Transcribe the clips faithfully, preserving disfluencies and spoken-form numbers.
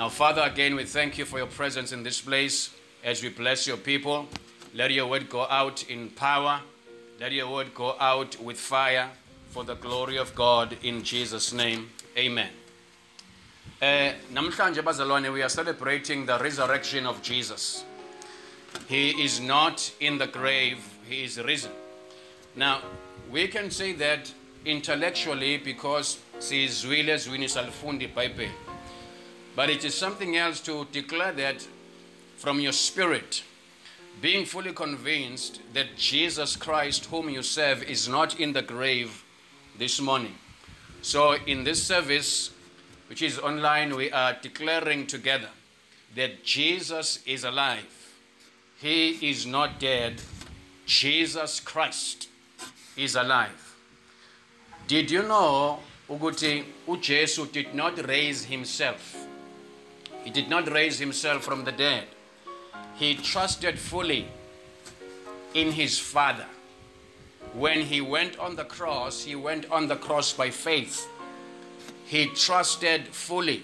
Now, Father, again, we thank you for your presence in this place as we bless your people. Let your word go out in power. Let your word go out with fire for the glory of God in Jesus' name. Amen. Namhlanje bazalwane, we are celebrating the resurrection of Jesus. He is not in the grave, he is risen. Now, we can say that intellectually because sizwile zwini salfundi Bible. But it is something else to declare that from your spirit, being fully convinced that Jesus Christ, whom you serve, is not in the grave this morning. So in this service, which is online, we are declaring together that Jesus is alive. He is not dead. Jesus Christ is alive. Did you know ukuthi uJesu did not raise himself? He did not raise himself from the dead. He trusted fully in his Father. When he went on the cross, he went on the cross by faith. He trusted fully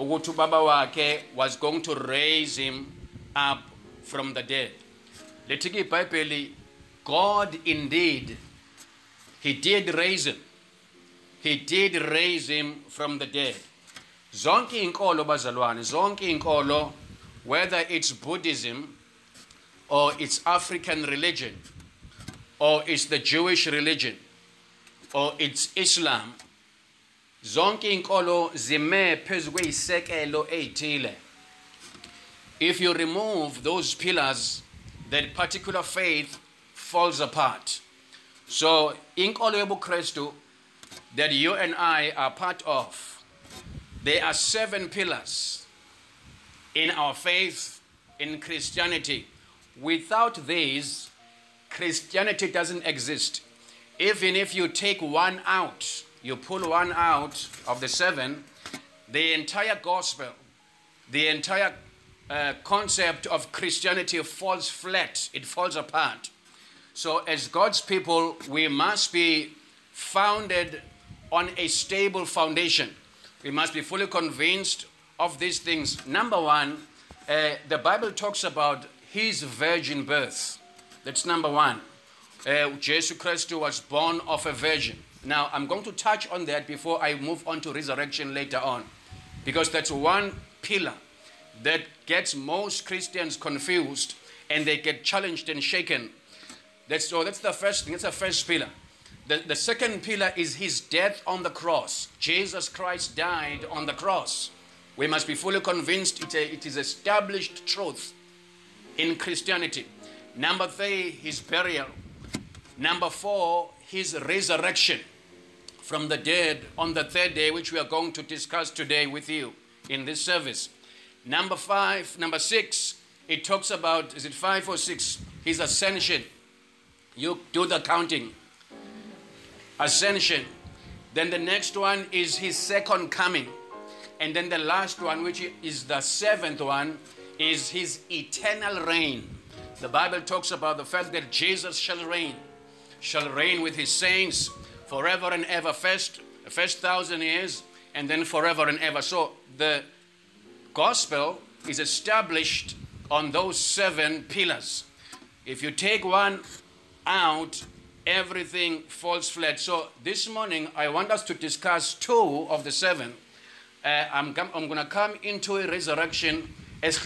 ukuthi baba wakhe was going to raise him up from the dead. Letithi iBhayibheli, God indeed, he did raise him. He did raise him from the dead. Zonke inkolo bazalwane, zonke inkolo, whether it's Buddhism or it's African religion or it's the Jewish religion or it's Islam, zonke inkolo zime phezu kweyisekelo ethile. If you remove those pillars, that particular faith falls apart. So inkolo yobuKrestu that you and I are part of, there are seven pillars in our faith, in Christianity. Without these, Christianity doesn't exist. Even if you take one out, you pull one out of the seven, the entire gospel, the entire uh, concept of Christianity falls flat. It falls apart. So as God's people, we must be founded on a stable foundation. We must be fully convinced of these things. Number one, uh, the Bible talks about his virgin birth. That's number one. Uh, Jesus Christ was born of a virgin. Now, I'm going to touch on that before I move on to resurrection later on, because that's one pillar that gets most Christians confused and they get challenged and shaken. That's, so that's the first thing. That's the first pillar. The, the second pillar is his death on the cross. Jesus Christ died on the cross. We must be fully convinced it, a, it is established truth in Christianity. Number three, his burial. Number four, his resurrection from the dead on the third day, which we are going to discuss today with you in this service. Number five, number six, it talks about, is it five or six? His ascension. You do the counting. Ascension. Then the next one is his second coming. And then the last one, which is the seventh one, is his eternal reign. The Bible talks about the fact that Jesus shall reign, shall reign with his saints forever and ever, first, first thousand years, and then forever and ever. So the gospel is established on those seven pillars. If you take one out, everything falls flat. So this morning, I want us to discuss two of the seven. Uh, I'm, I'm going to come into a resurrection because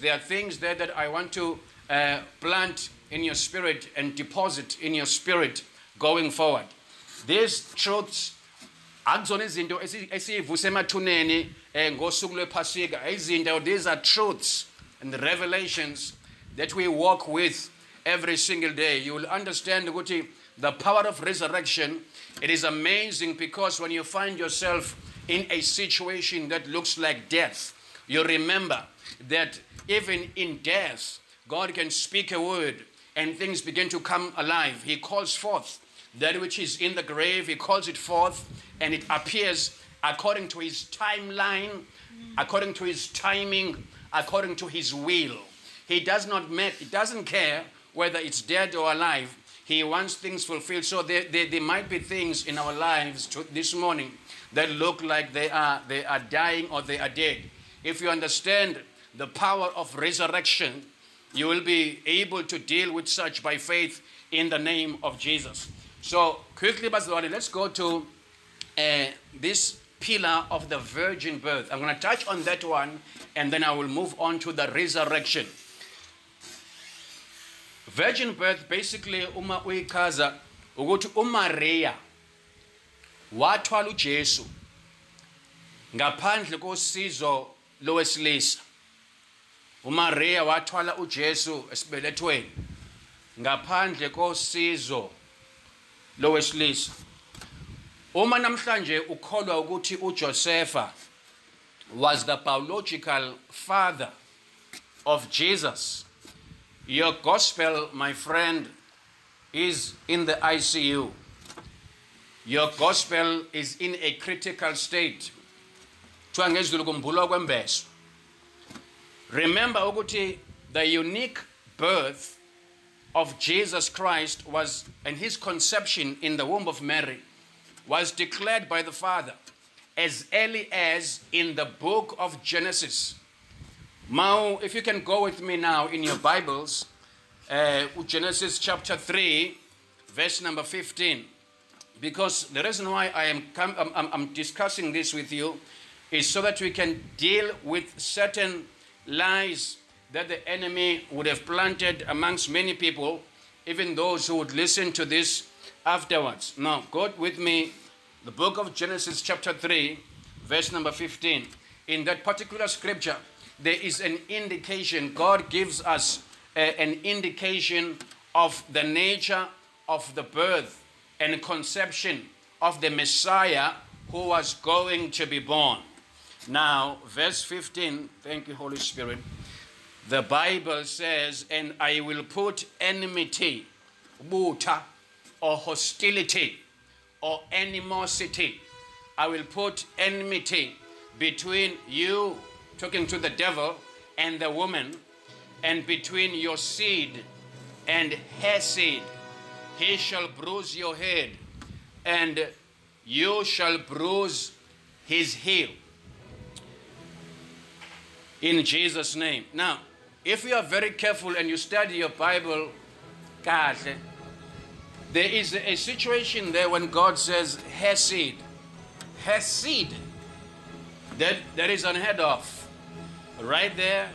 there are things there that I want to uh, plant in your spirit and deposit in your spirit going forward. These truths, these are truths and revelations that we walk with every single day. You will understand the power of resurrection. It is amazing because when you find yourself in a situation that looks like death, you remember that even in death, God can speak a word and things begin to come alive. He calls forth that which is in the grave. He calls it forth and it appears according to his timeline, according to his timing, according to his will. He does not make, he doesn't care whether it's dead or alive. He wants things fulfilled. So there, there, there might be things in our lives to, this morning that look like they are, they are dying or they are dead. If you understand the power of resurrection, you will be able to deal with such by faith in the name of Jesus. So quickly, but slowly, let's go to uh, this pillar of the virgin birth. I'm going to touch on that one, and then I will move on to the resurrection. Virgin birth, basically, uma uikaza ukuthi uMaria wathwala uJesu ngaphandle kosizo lowesilisa. uMaria wathwala uJesu esibelethweni ngaphandle kosizo lowesilisa. Uma namhlanje ukholwa ukuthi uJosepha was the biological father of Jesus, your gospel, my friend, is in the I C U. Your gospel is in a critical state. Remember, ukuthi, the unique birth of Jesus Christ was, and his conception in the womb of Mary, was declared by the Father as early as in the book of Genesis. Now, if you can go with me now in your Bibles, uh, Genesis chapter three, verse number fifteen. Because the reason why I am com I'm, I'm discussing this with you is so that we can deal with certain lies that the enemy would have planted amongst many people, even those who would listen to this afterwards. Now, go with me, the book of Genesis chapter three, verse number fifteen. In that particular scripture, there is an indication. God gives us a, an indication of the nature of the birth and conception of the Messiah who was going to be born. Now, verse fifteen, thank you, Holy Spirit. The Bible says, and I will put enmity, buta, or hostility, or animosity. I will put enmity between you, talking to the devil, and the woman, and between your seed and her seed. He shall bruise your head, and you shall bruise his heel. In Jesus' name. Now, if you are very careful and you study your Bible, God, there is a situation there when God says, her seed. Her seed. That, that is unheard of. Right there,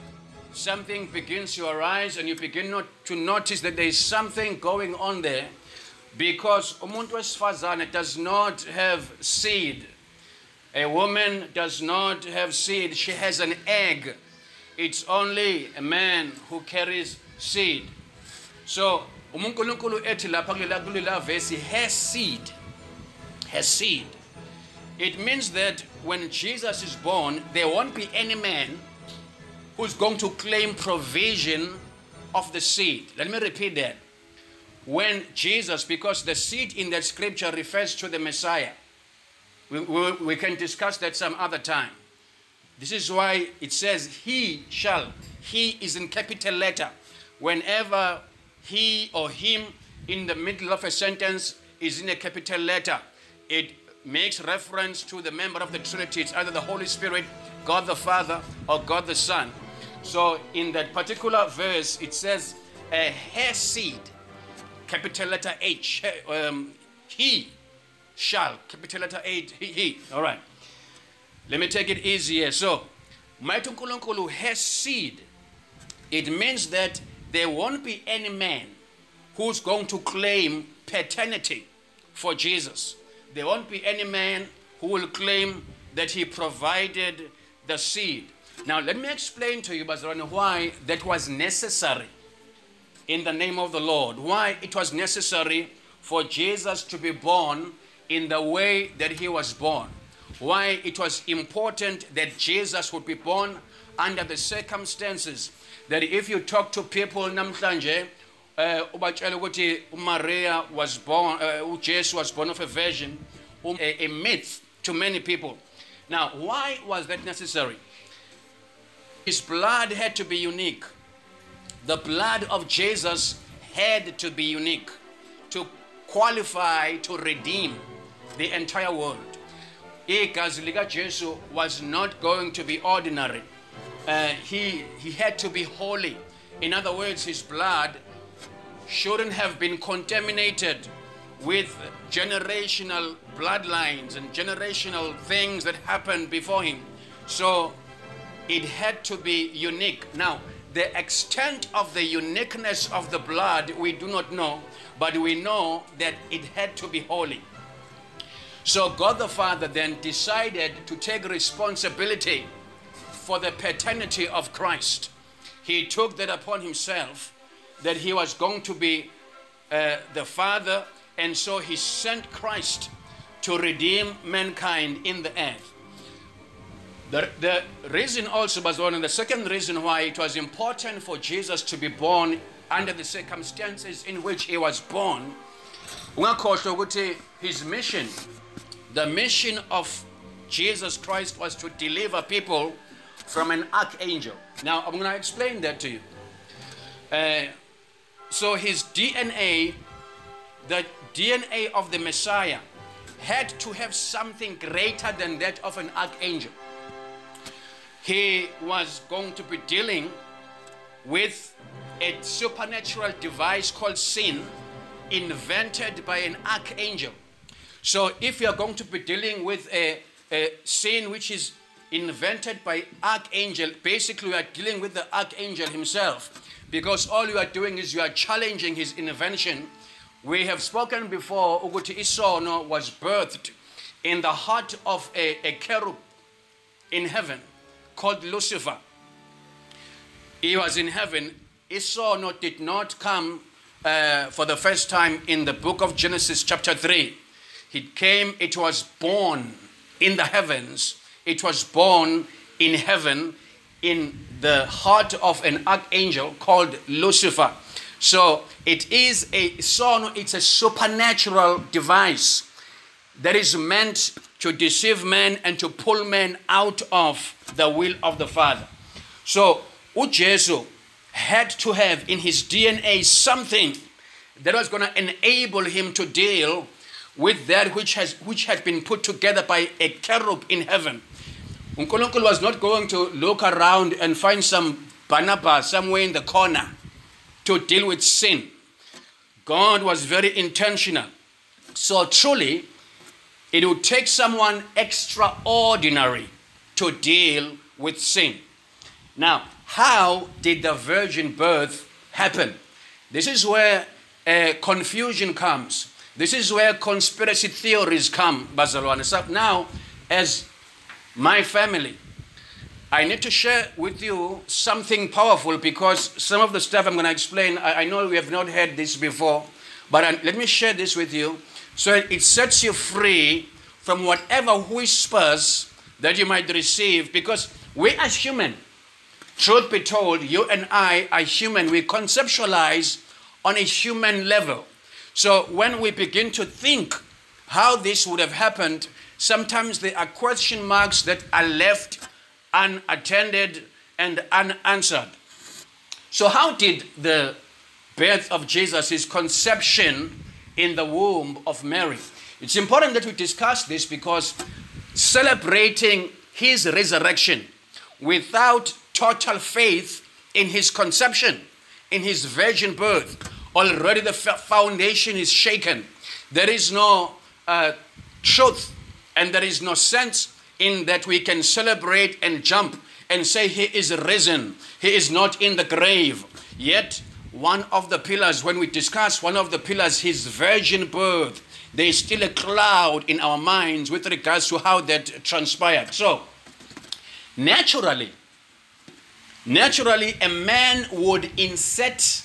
something begins to arise and you begin not to notice that there is something going on there, because umuntu wesifazane does not have seed. A woman does not have seed. She has an egg. It's only a man who carries seed. So, uMunkulunkulu ethi lapha kulila verse, her seed, her seed. It means that when Jesus is born, there won't be any man who's going to claim provision of the seed. Let me repeat that. When Jesus, because the seed in that scripture refers to the Messiah. We, we, we can discuss that some other time. This is why it says, he shall. He is in capital letter. Whenever he or him in the middle of a sentence is in a capital letter, it makes reference to the member of the Trinity. It's either the Holy Spirit, God the Father, or God the Son. So in that particular verse, it says, a hair seed, capital letter H, um, he shall, capital letter H, he, he. All right. Let me take it easier. So, Maitunkulunkulu hair seed, it means that there won't be any man who's going to claim paternity for Jesus. There won't be any man who will claim that he provided the seed. Now, let me explain to you, Bazarana, why that was necessary in the name of the Lord, why it was necessary for Jesus to be born in the way that he was born, why it was important that Jesus would be born under the circumstances that if you talk to people namhlanje, Uh, Maria was born, uh, Jesus was born of a virgin, um, a, a myth to many people. Now, why was that necessary? His blood had to be unique. The blood of Jesus had to be unique to qualify to redeem the entire world. Igaziliga Jesu was not going to be ordinary. Uh, he, he had to be holy. In other words, his blood shouldn't have been contaminated with generational bloodlines and generational things that happened before him. So it had to be unique. Now, the extent of the uniqueness of the blood we do not know, but we know that it had to be holy. So God the Father then decided to take responsibility for the paternity of Christ. He took that upon himself, that he was going to be uh, the Father, and so he sent Christ to redeem mankind in the earth. The, the reason also, Bazon, and the second reason why it was important for Jesus to be born under the circumstances in which he was born, his mission, the mission of Jesus Christ was to deliver people from an archangel. Now, I'm going to explain that to you. Uh, so his D N A, the D N A of the Messiah, had to have something greater than that of an archangel. He was going to be dealing with a supernatural device called sin, invented by an archangel. So if you're going to be dealing with a, a sin which is invented by archangel, basically you are dealing with the archangel himself, because all you are doing is you are challenging his invention. We have spoken before, ukuthi isono was birthed in the heart of a, a cherub in heaven called Lucifer. He was in heaven. Isono did not come Uh, for the first time in the book of Genesis chapter three. It came, it was born in the heavens. It was born in heaven in the heart of an archangel called Lucifer. So it is a son, it's a supernatural device that is meant to deceive men and to pull men out of the will of the Father. So, uJesu had to have in his D N A something that was going to enable him to deal with that which has which had been put together by a cherub in heaven. UNkulunkulu was not going to look around and find some Barnabas somewhere in the corner to deal with sin. God was very intentional. So truly, it would take someone extraordinary to deal with sin. Now, how did the virgin birth happen? This is where uh, confusion comes. This is where conspiracy theories come, Bazalwane. So now, as my family, I need to share with you something powerful, because some of the stuff I'm going to explain, I, I know we have not heard this before, but I, let me share this with you so it sets you free from whatever whispers that you might receive, because we as human, truth be told, you and I are human. We conceptualize on a human level. So when we begin to think how this would have happened, sometimes there are question marks that are left unattended and unanswered. So how did the birth of Jesus, his conception in the womb of Mary? It's important that we discuss this, because celebrating his resurrection without total faith in his conception, in his virgin birth, already the foundation is shaken. There is no uh, truth, and there is no sense in that we can celebrate and jump and say he is risen, he is not in the grave. Yet one of the pillars, when we discuss one of the pillars, his virgin birth, there is still a cloud in our minds with regards to how that transpired. So naturally, Naturally, a man would insert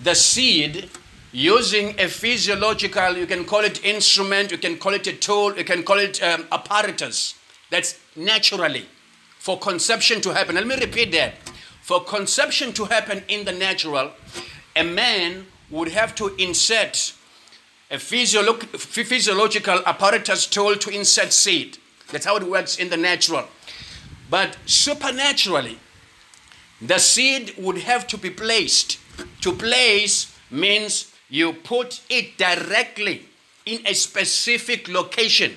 the seed using a physiological, you can call it instrument, you can call it a tool, you can call it um, apparatus. That's naturally for conception to happen. Let me repeat that. For conception to happen in the natural, a man would have to insert a physiolo- physiological apparatus tool to insert seed. That's how it works in the natural. But supernaturally, the seed would have to be placed. To place means you put it directly in a specific location.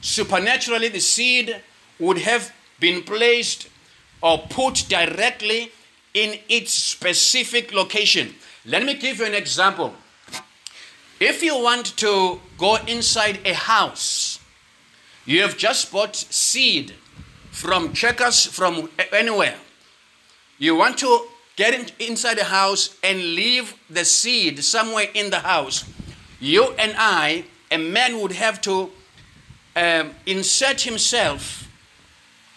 Supernaturally, the seed would have been placed or put directly in its specific location. Let me give you an example. If you want to go inside a house, you have just bought seed from Checkers, from anywhere. You want to get inside a house and leave the seed somewhere in the house. You and I, a man would have to um, insert himself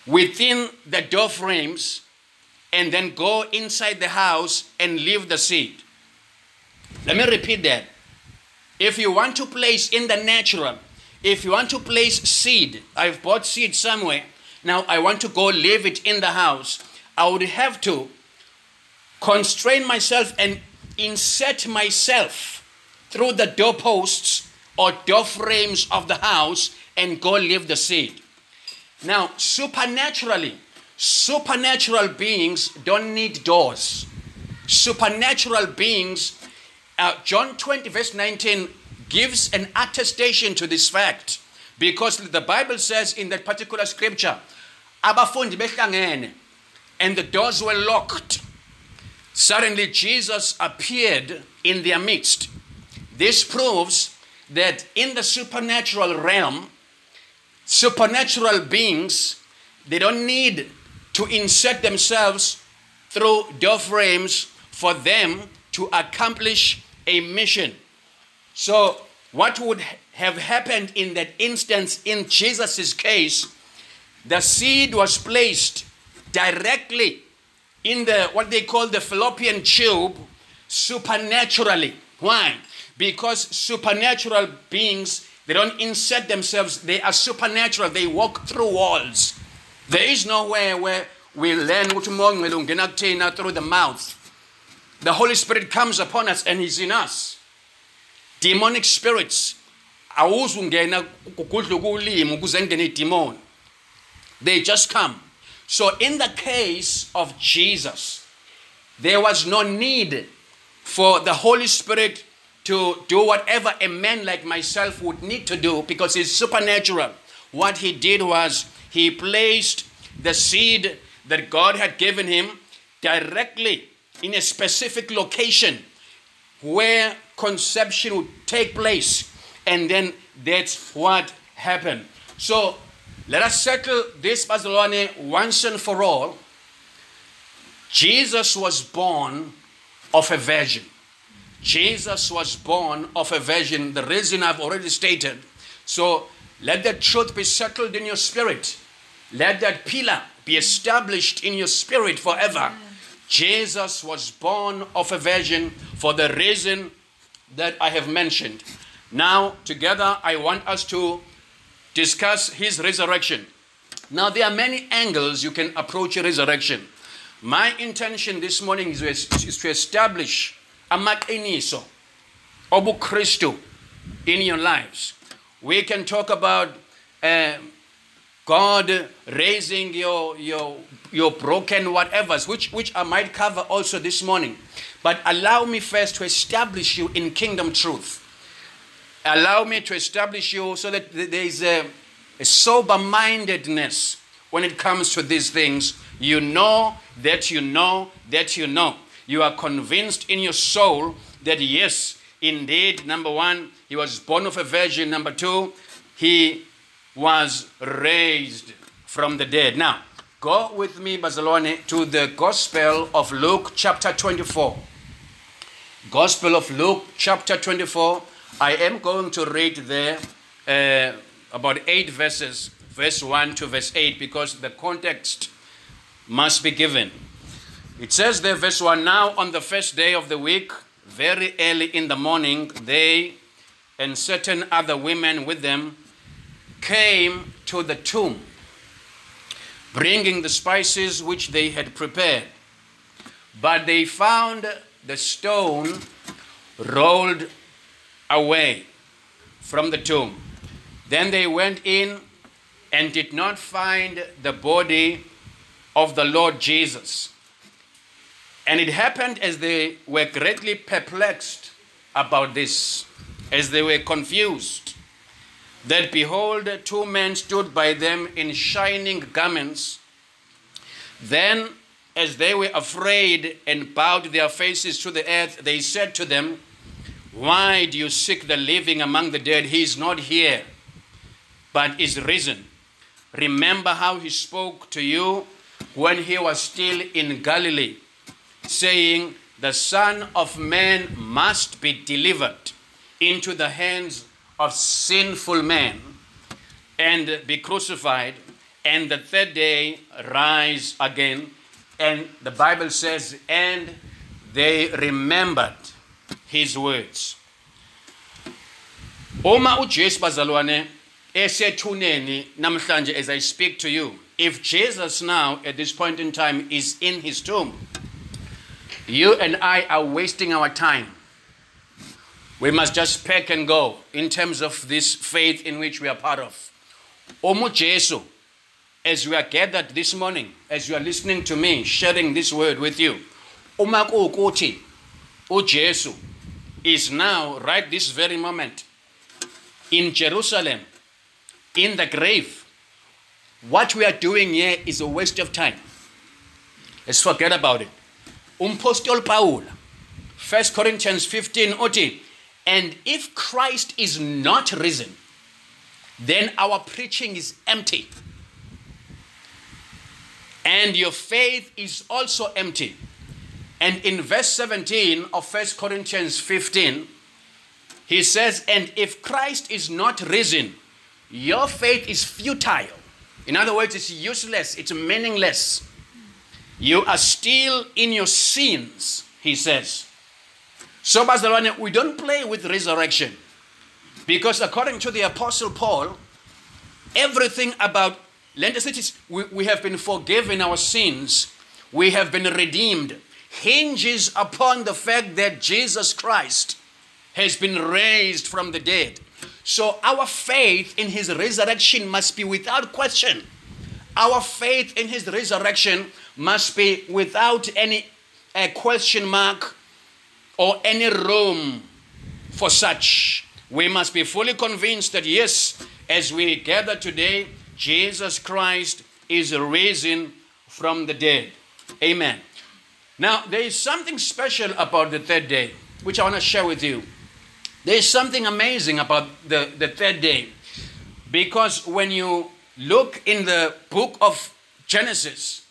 within the door frames and then go inside the house and leave the seed. Let me repeat that. If you want to place in the natural, if you want to place seed, I've bought seed somewhere, now I want to go leave it in the house, I would have to constrain myself and insert myself through the doorposts or door frames of the house and go leave the seed. Now, supernaturally, supernatural beings don't need doors. Supernatural beings, Uh, John twenty verse nineteen gives an attestation to this fact, because the Bible says in that particular scripture, abafundi behlangene, and the doors were locked. Suddenly Jesus appeared in their midst. This proves that in the supernatural realm, supernatural beings, they don't need to insert themselves through door frames for them to accomplish a mission. So what would have happened in that instance in Jesus' case, the seed was placed directly in the what they call the fallopian tube supernaturally. Why? Because supernatural beings, they don't insert themselves, they are supernatural, they walk through walls. There is nowhere where we learn through the mouth. The Holy Spirit comes upon us and is in us. Demonic spirits, they just come. So in the case of Jesus, there was no need for the Holy Spirit to do whatever a man like myself would need to do, because it's supernatural. What he did was he placed the seed that God had given him directly in a specific location where conception would take place. And then that's what happened. So let us settle this once and for all. Jesus was born of a virgin. Jesus was born of a virgin. The reason I've already stated. So let that truth be settled in your spirit. Let that pillar be established in your spirit forever. Jesus was born of a virgin for the reason that I have mentioned. Now, together, I want us to discuss his resurrection. Now, there are many angles you can approach a resurrection. My intention this morning is to establish amaqiniso obuKristu in your lives. We can talk about uh, God raising your, your, your broken whatevers, which, which I might cover also this morning. But allow me first to establish you in kingdom truth. Allow me to establish you so that there is a, a sober-mindedness when it comes to these things. You know that you know that you know. You are convinced in your soul that yes, indeed, number one, he was born of a virgin. Number two, he was raised from the dead. Now, go with me, Bazalwane, to the Gospel of Luke chapter twenty-four. Gospel of Luke chapter twenty-four. I am going to read there uh, about eight verses, verse one to verse eight, because the context must be given. It says there, verse one, now on the first day of the week, very early in the morning, they and certain other women with them came to the tomb, bringing the spices which they had prepared. But they found the stone rolled away from the tomb. Then they went in and did not find the body of the Lord Jesus. And it happened as they were greatly perplexed about this, as they were confused, that behold, two men stood by them in shining garments. Then, as they were afraid and bowed their faces to the earth, they said to them, "Why do you seek the living among the dead? He is not here, but is risen. Remember how he spoke to you when he was still in Galilee, saying, 'The Son of Man must be delivered into the hands of sinful men and be crucified, and the third day rise again.'" And the Bible says, "And they remembered his words." Uma uJesu bazalwane esethuneni namhlanje, as I speak to you, if Jesus now at this point in time is in his tomb, you and I are wasting our time. We must just pack and go in terms of this faith in which we are part of. Uma uJesu, as we are gathered this morning, as you are listening to me sharing this word with you, uma kuwukuthi uJesu is now, right this very moment, in Jerusalem, in the grave, what we are doing here is a waste of time. Let's forget about it. Umpostle Paul, First Corinthians fifteen, uthi, "And if Christ is not risen, then our preaching is empty, and your faith is also empty." And in verse seventeen of First Corinthians fifteen, he says, "And if Christ is not risen, your faith is futile." In other words, it's useless, it's meaningless. "You are still in your sins," he says. So, bazalwane, we don't play with resurrection, because according to the Apostle Paul, everything about Lent, we, we have been forgiven our sins, we have been redeemed, hinges upon the fact that Jesus Christ has been raised from the dead. So our faith in his resurrection must be without question. Our faith in his resurrection must be without any uh, question mark or any room for such. We must be fully convinced that yes, as we gather today, Jesus Christ is risen from the dead. Amen. Now, there is something special about the third day, which I want to share with you. There is something amazing about the, the third day, because when you look in the book of Genesis,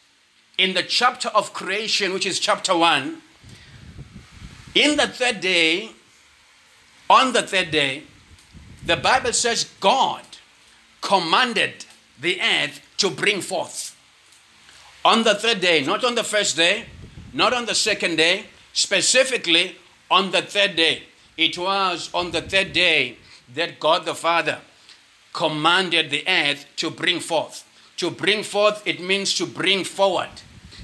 in the chapter of creation, which is chapter one, in the third day, on the third day, the Bible says God commanded the earth to bring forth. On the third day, not on the first day, not on the second day, specifically on the third day. It was on the third day that God the Father commanded the earth to bring forth. To bring forth, it means to bring forward.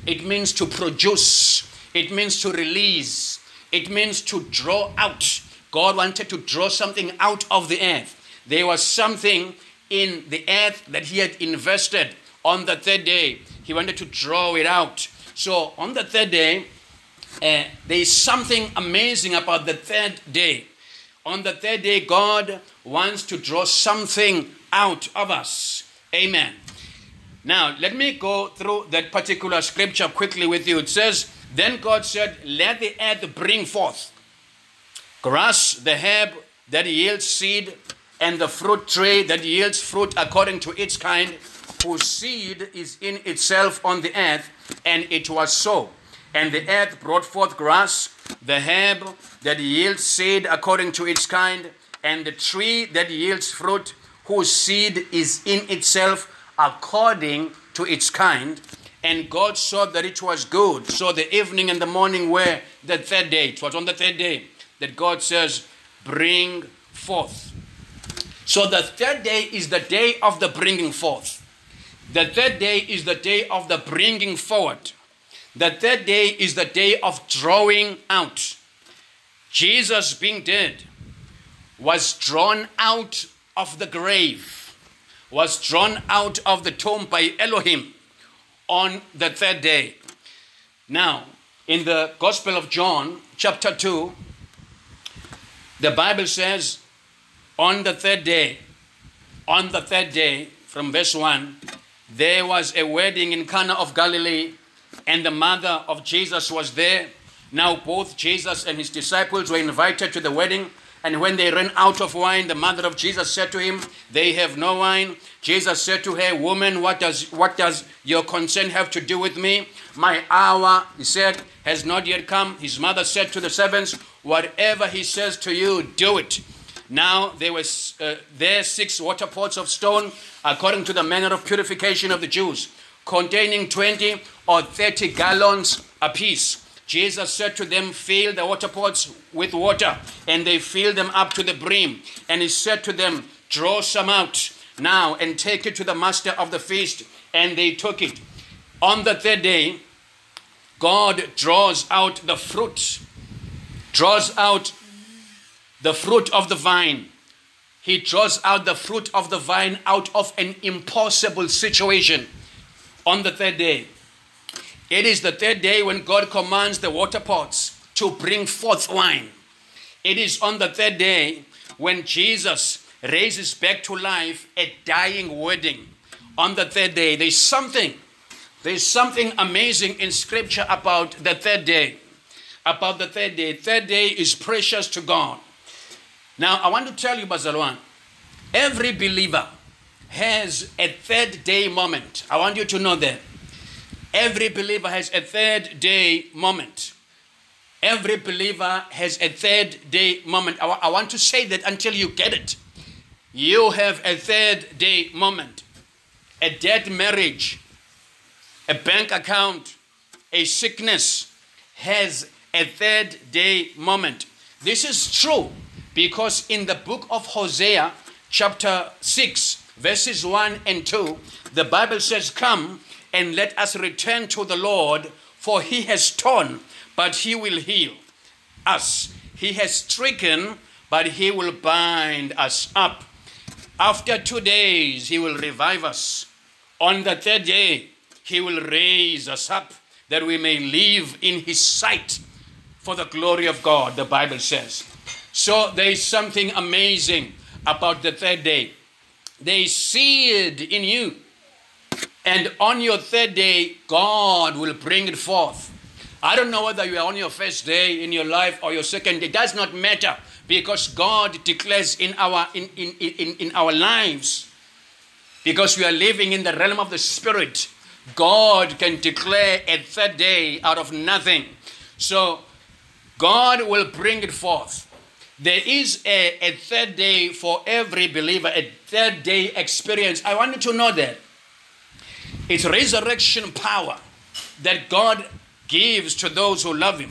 It means to produce. It means to release. It means to draw out. God wanted to draw something out of the earth. There was something in the earth that he had invested. On the third day, he wanted to draw it out. So on the third day, uh, there is something amazing about the third day. On the third day, God wants to draw something out of us. Amen. Now, let me go through that particular scripture quickly with you. It says, "Then God said, 'Let the earth bring forth grass, the herb that yields seed, and the fruit tree that yields fruit according to its kind, whose seed is in itself on the earth.' And it was so. And the earth brought forth grass, the herb that yields seed according to its kind, and the tree that yields fruit, whose seed is in itself according to its kind. And God saw that it was good." So the evening and the morning were the third day. It was on the third day that God says, "Bring forth." So the third day is the day of the bringing forth. The third day is the day of the bringing forward. The third day is the day of drawing out. Jesus, being dead, was drawn out of the grave, was drawn out of the tomb by Elohim on the third day. Now, in the Gospel of John, chapter two, the Bible says, on the third day, On the third day, from verse one, there was a wedding in Cana of Galilee, and the mother of Jesus was there. Now both Jesus and his disciples were invited to the wedding, and when they ran out of wine, the mother of Jesus said to him, "They have no wine." Jesus said to her, "Woman, what does, what does your concern have to do with me? My hour," he said, "has not yet come." His mother said to the servants, "Whatever he says to you, do it." Now there were uh, there six water pots of stone, according to the manner of purification of the Jews, containing twenty or thirty gallons apiece. Jesus said to them, "Fill the water pots with water." And they filled them up to the brim. And he said to them, "Draw some out now and take it to the master of the feast." And they took it. On the third day, God draws out the fruit, draws out the fruit of the vine. He draws out the fruit of the vine out of an impossible situation on the third day. It is the third day when God commands the water pots to bring forth wine. It is on the third day when Jesus raises back to life a dying wedding. On the third day, there's something, there's something amazing in Scripture about the third day. About the third day. Third day is precious to God. Now, I want to tell you, Bazalwan, every believer has a third day moment. I want you to know that. Every believer has a third day moment. Every believer has a third day moment. I, I want to say that until you get it. You have a third day moment. A dead marriage, a bank account, a sickness has a third day moment. This is true because in the book of Hosea, chapter six, verses one and two, the Bible says, "Come, and let us return to the Lord, for he has torn, but he will heal us. He has stricken, but he will bind us up. After two days, he will revive us. On the third day, he will raise us up, that we may live in his sight for the glory of God," the Bible says. So there is something amazing about the third day. They seed in you. And on your third day, God will bring it forth. I don't know whether you are on your first day in your life or your second day. It does not matter because God declares in our, in, in, in, in our lives, because we are living in the realm of the Spirit, God can declare a third day out of nothing. So God will bring it forth. There is a, a third day for every believer, a third day experience. I want you to know that. It's resurrection power that God gives to those who love him.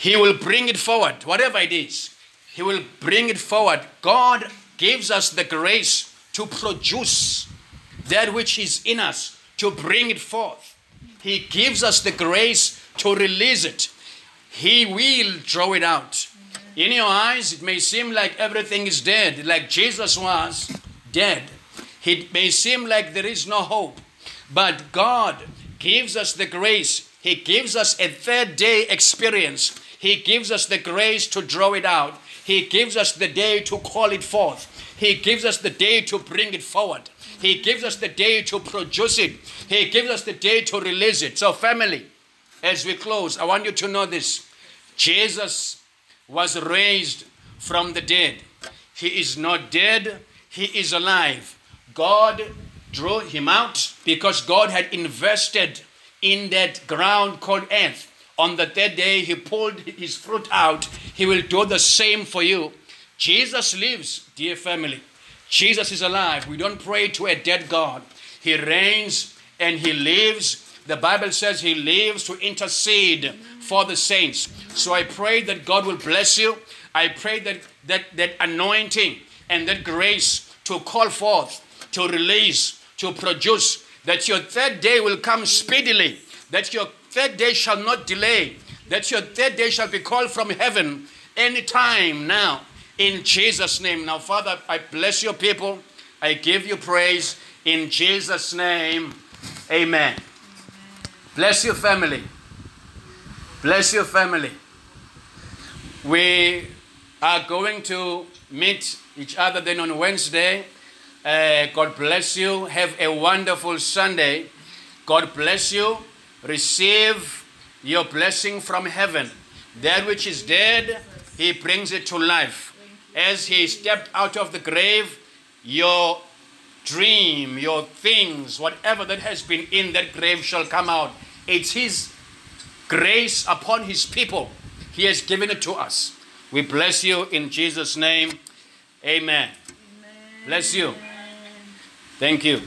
He will bring it forward, whatever it is. He will bring it forward. God gives us the grace to produce that which is in us, to bring it forth. He gives us the grace to release it. He will draw it out. In your eyes, it may seem like everything is dead, like Jesus was dead. It may seem like there is no hope, but God gives us the grace. He gives us a third day experience. He gives us the grace to draw it out. He gives us the day to call it forth. He gives us the day to bring it forward. He gives us the day to produce it. He gives us the day to release it. So family, as we close, I want you to know this. Jesus was raised from the dead. He is not dead. He is alive. God drew him out because God had invested in that ground called earth. On the third day, he pulled his fruit out. He will do the same for you. Jesus lives, dear family. Jesus is alive. We don't pray to a dead God. He reigns and he lives. The Bible says he lives to intercede for the saints. So I pray that God will bless you. I pray that that, that anointing and that grace to call forth, to release, to produce, that your third day will come speedily, that your third day shall not delay, that your third day shall be called from heaven any time now, in Jesus' name. Now, Father, I bless your people. I give you praise in Jesus' name. Amen. Bless your family. Bless your family. We are going to meet each other then on Wednesday. Uh, God bless you. Have a wonderful Sunday. God bless you. Receive your blessing from heaven. That which is dead, he brings it to life. As he stepped out of the grave, your dream, your things, whatever that has been in that grave shall come out. It's his grace upon his people. He has given it to us. We bless you in Jesus' name. Amen. Amen. Bless you. Amen. Thank you.